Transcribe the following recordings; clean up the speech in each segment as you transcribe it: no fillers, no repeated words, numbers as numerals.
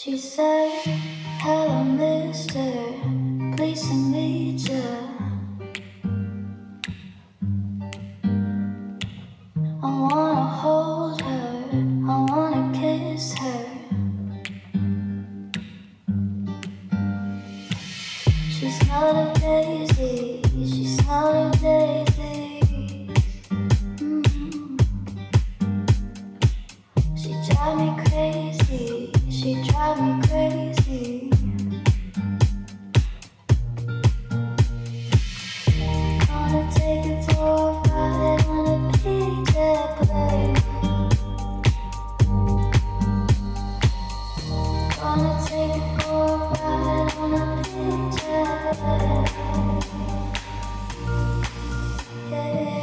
She said, hello, mister, pleased to meet ya. I wanna hold her, I wanna kiss her. She's not a daisy, she's not a daisy. Mm-hmm. She drives me crazy, she drives me crazy. Gonna take it all right on a PJ play. Gonna take it all right on a PJ play. Yeah.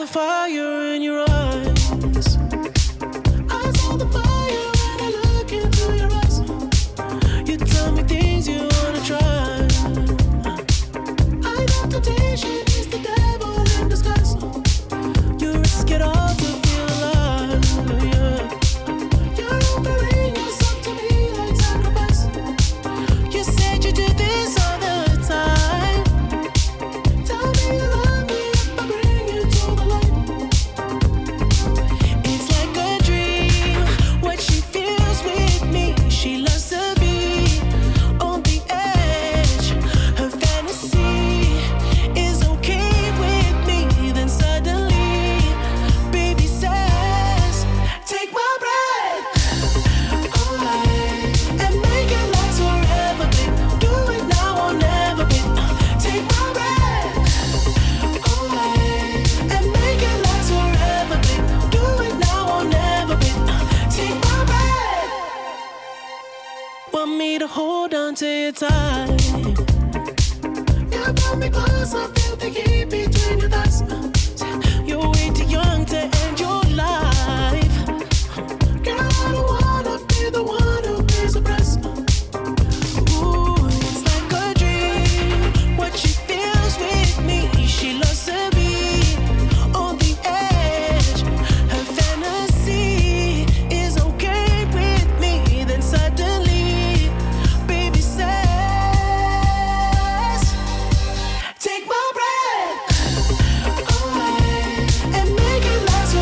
the fire in your eyes. I saw the fire when I look into your eyes. You tell me things you wanna try. I got temptation is the devil in disguise. You risk it all to feel alive. Yeah. You're offering yourself to me like sacrifice. You said you do this all the time. Tell me you love me if I bring you to the light. It's like a dream, what she feels with me. She loves to be on the edge. Her fantasy is okay with me. Then suddenly, baby says, take my breath. I am making last forever, babe. Do it now or never, babe. Take my breath. I am making last forever, babe. Do it now or never, babe. Take my breath. Want me to hold on to your tight. You pull me close, I feel the heat between your thighs. You're way too young to end your life. Girl, I don't wanna be the one who pays the price. Ooh, it's like a dream, what she feels with me. She loves to be on the edge. Her fantasy is okay with me. Then suddenly, baby says, take my breath. I am making last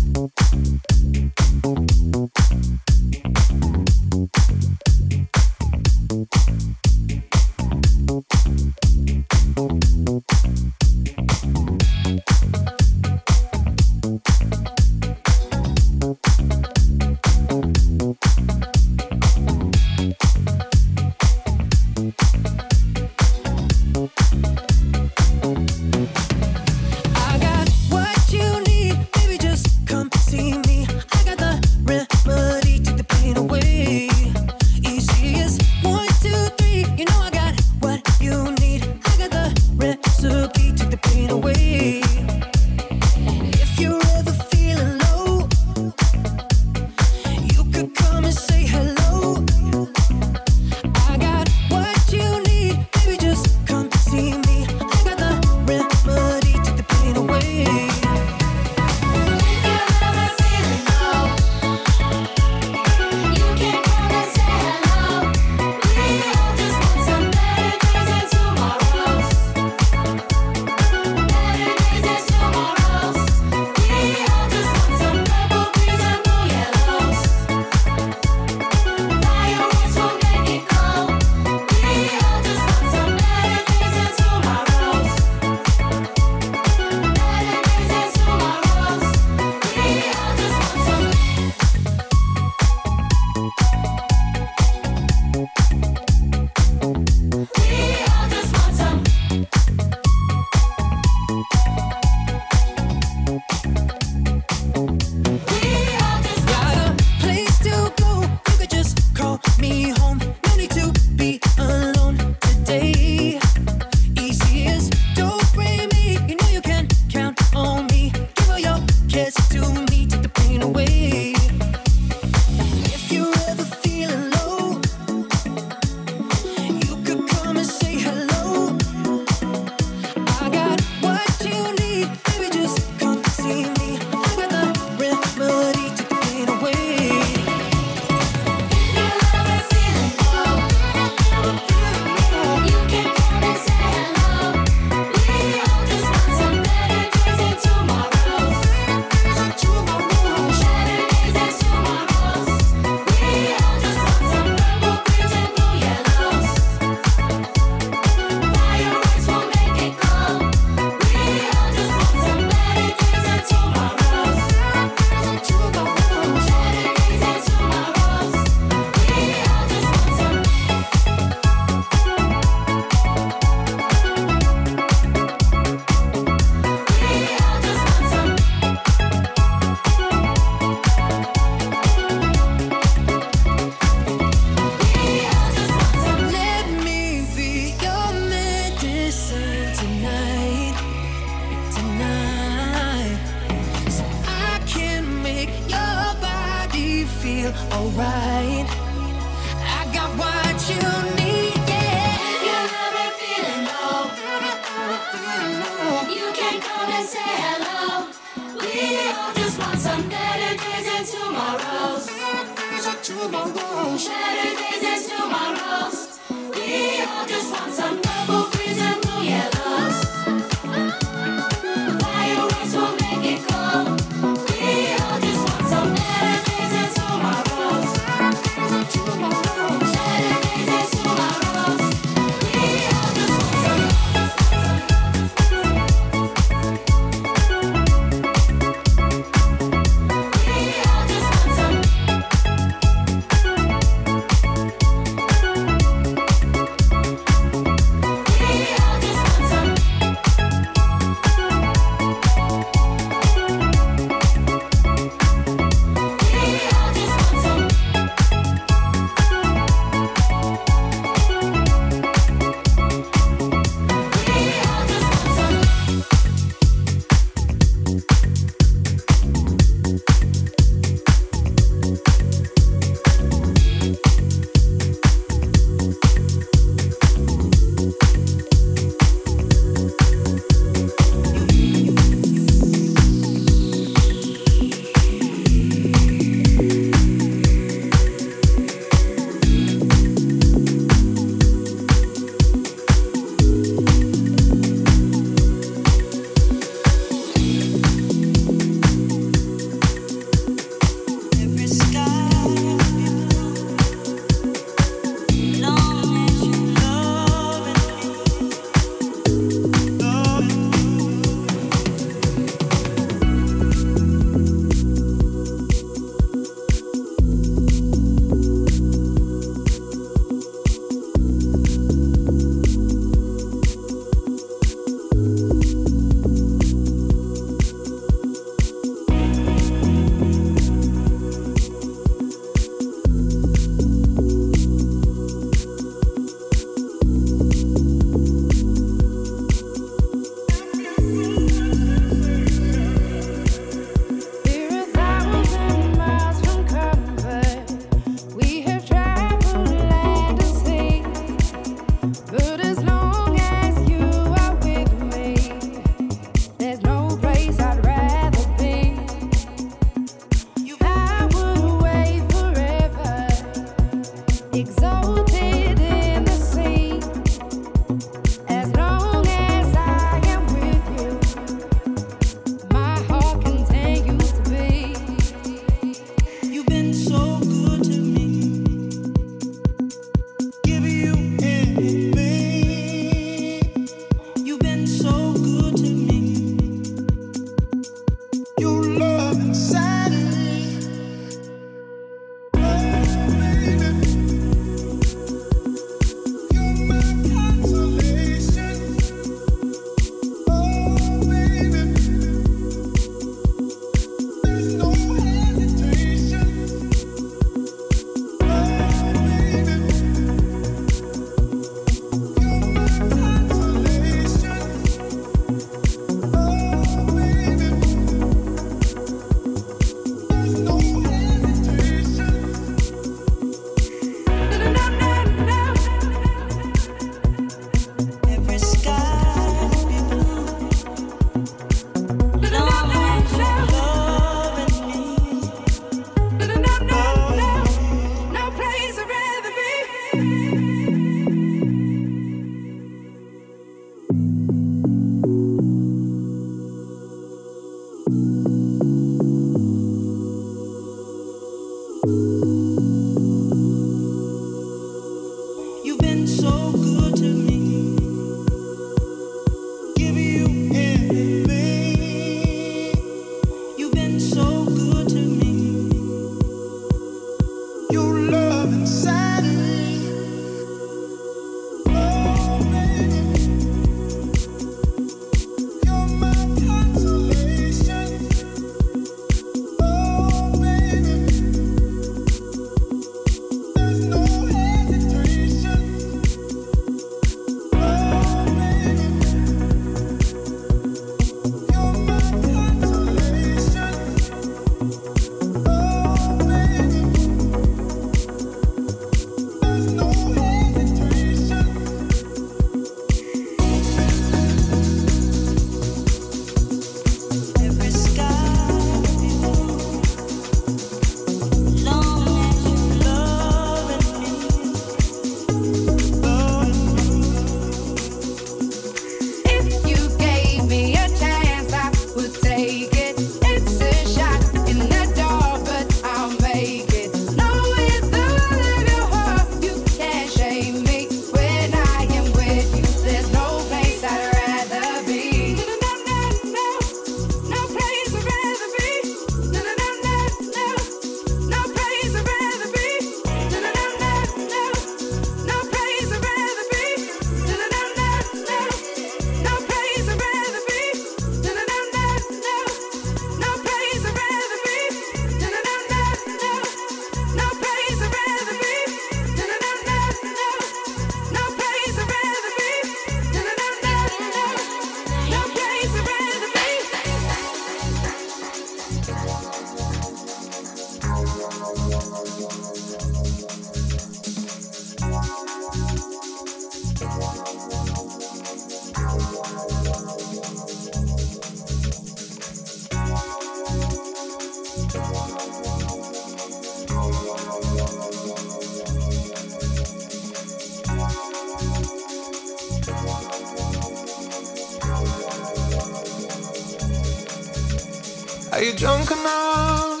Are you drunk enough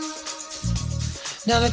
now to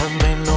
I made no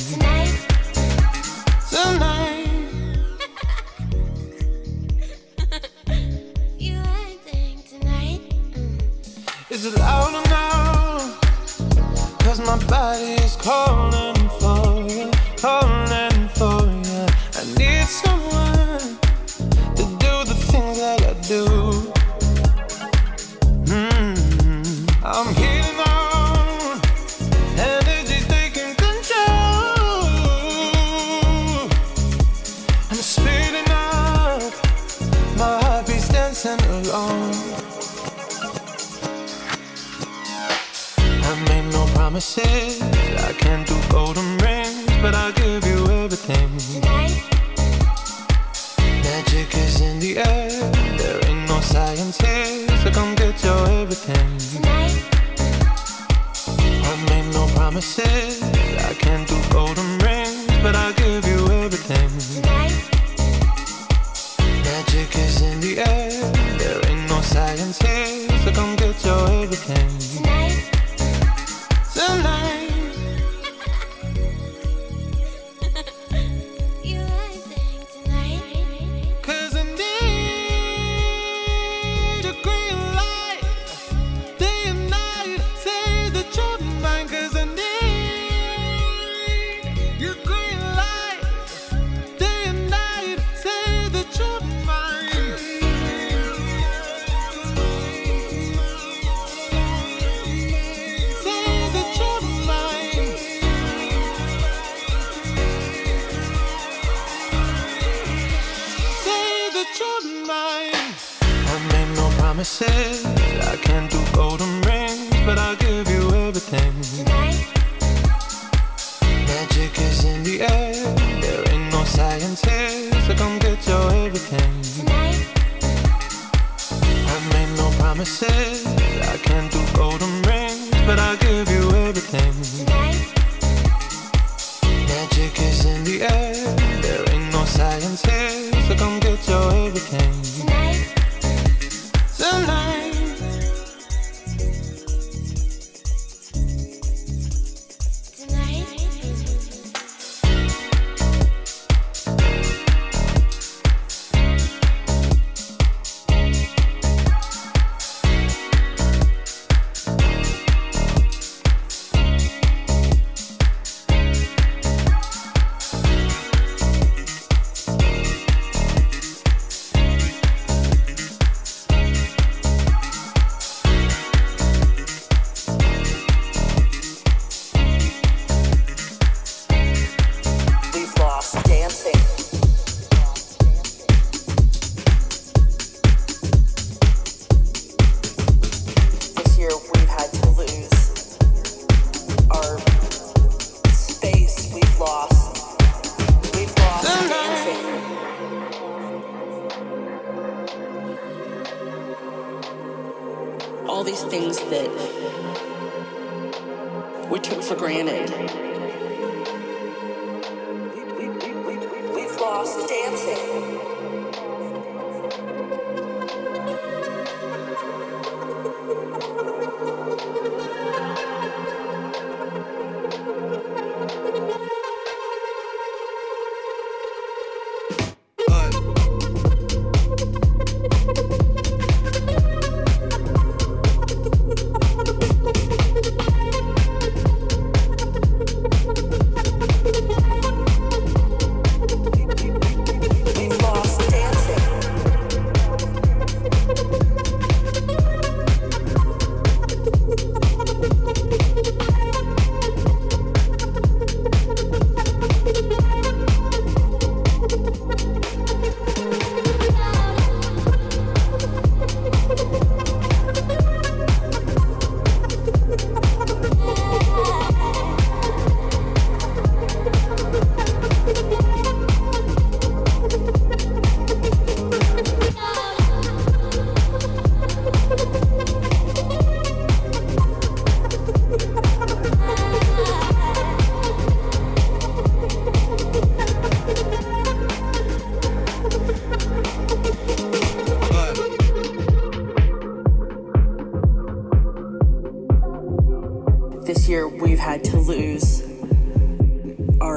tonight. Tonight. Is it loud or no? 'Cause my body's calling for you, calling for you. I need someone to do the things that I do. I'm healing on, energy's taking control. I'm speeding up, my heartbeat's dancing alone. Promises, I can't do golden rings, but I'll give you everything tonight. Magic is in the air, there ain't no science here, so come get your everything tonight. I made no promises, I can't do golden rings, but I'll give you everything tonight. Magic is in the air, there ain't no science here, so come get your everything tonight. Tonight. You are saying tonight. 'Cause I need a green light, day and night. Say that you're mine, 'cause I need your green light, day and night. Say that you're mine. Promises, I can't do golden rings, but I'll give you everything tonight. Magic is in the air, there ain't no science here, so come get your everything tonight. I made no promises, I can't do golden rings, but I'll give you everything tonight. Magic is in the air, there ain't no science here, so come get your everything tonight. Tonight.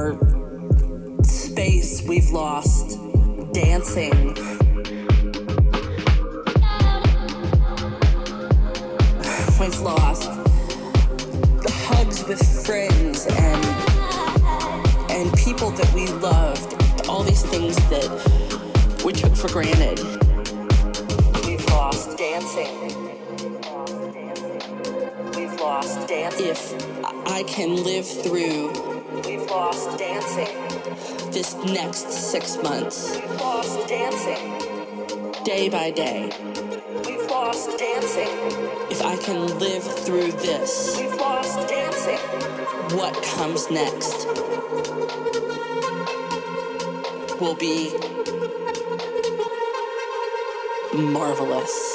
our space we've lost dancing. We've lost the hugs with friends and people that we loved, all these things that we took for granted. We've lost dancing. We've lost dancing. If I can live through we've lost dancing this next 6 months, we've lost dancing day by day. We've lost dancing. If I can live through this, we've lost dancing. What comes next will be marvelous.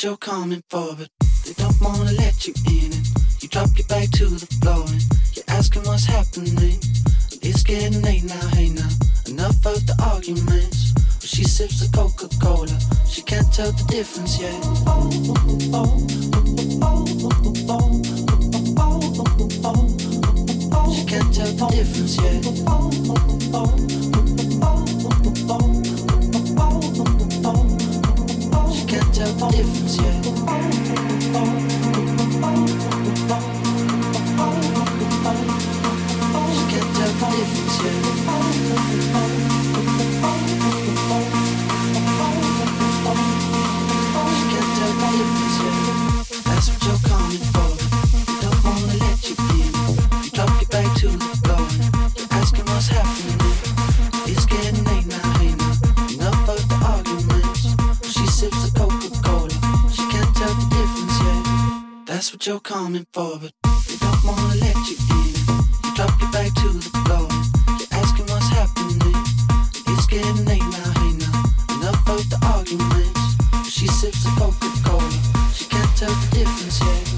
You're coming for, but they don't wanna let you in it. You drop your back to the floor and you're asking what's happening. It's getting late now, hey now. Enough of the arguments. But she sips the Coca-Cola, she can't tell the difference yet. Oh, oh, oh, oh, oh, oh, oh. She can't tell the difference yet. Oh, oh, oh, oh, oh, oh, oh. She can't tell the difference yet. She can't tell the difference yet. She can't tell the difference yet. That's what you're coming for. We don't wanna let you in. You drop your back to the floor. You're asking what's happening. It's getting late now, hey now. Enough of the arguments. She sips the Coca-Cola, she can't tell the difference yet. That's what you're coming for, but they don't wanna let you in. You drop your back to the floor, you're asking what's happening. It's getting late now, hey now. Enough of the arguments. She sips of Coca-Cola. She can't tell the difference yet.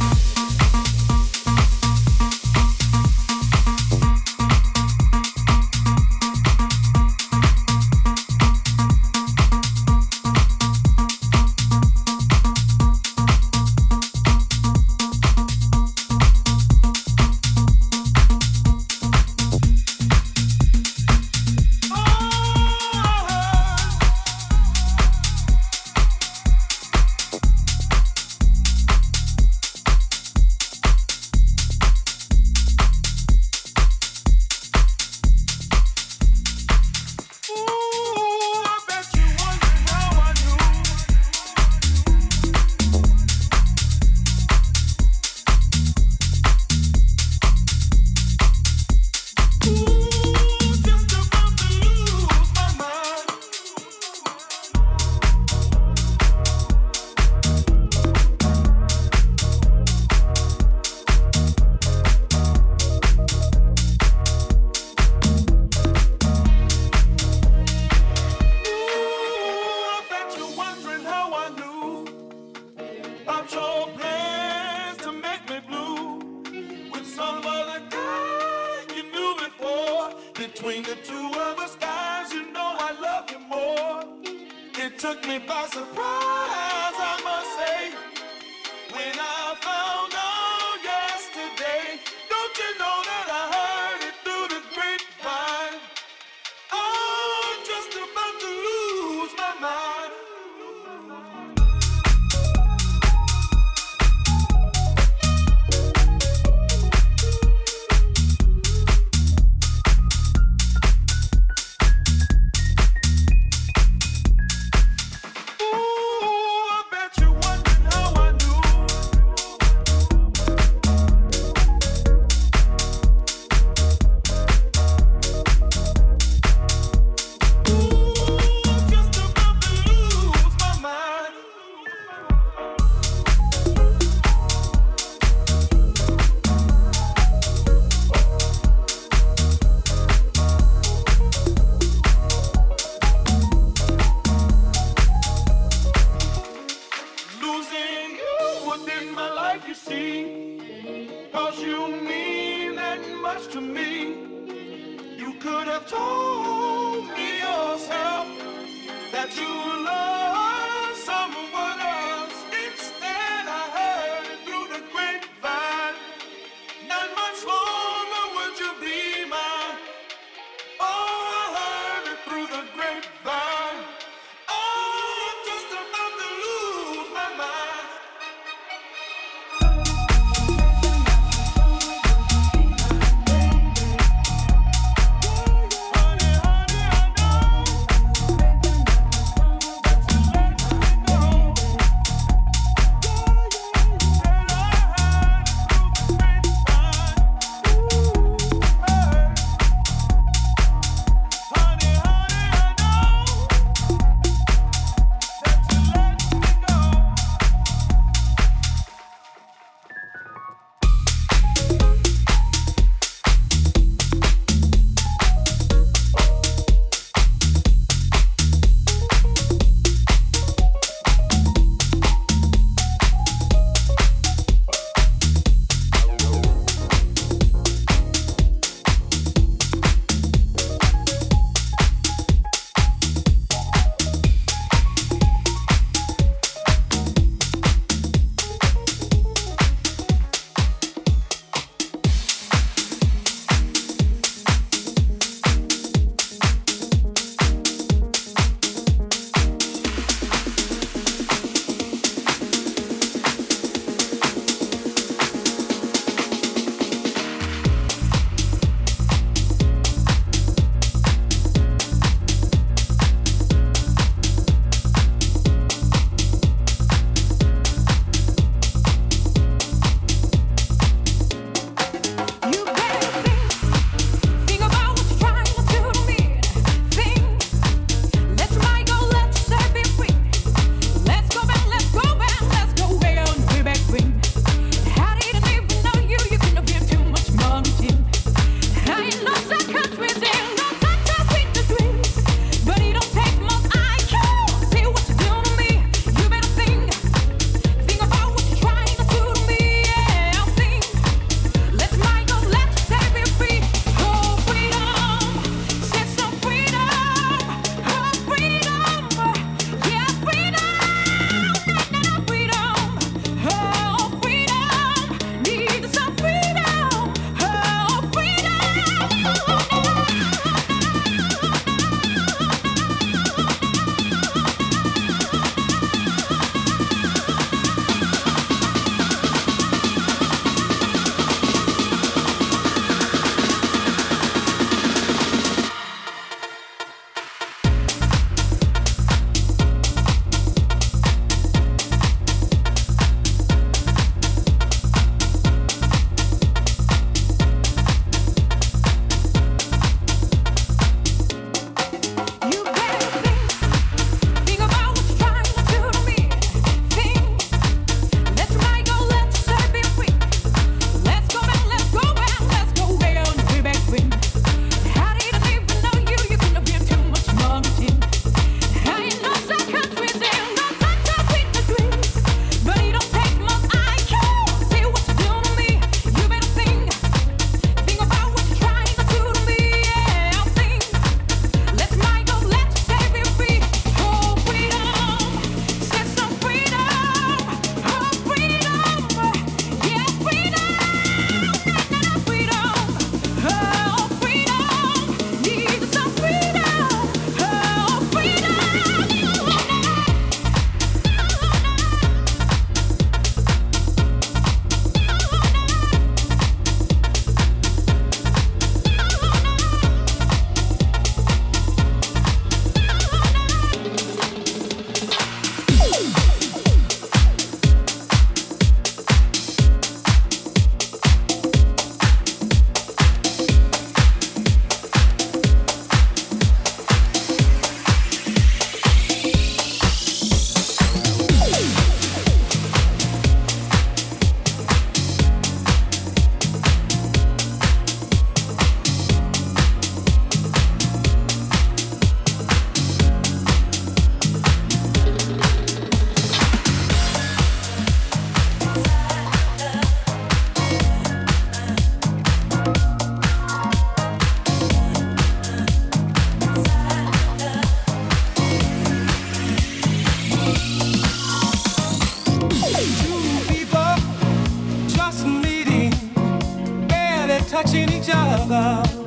touching each other.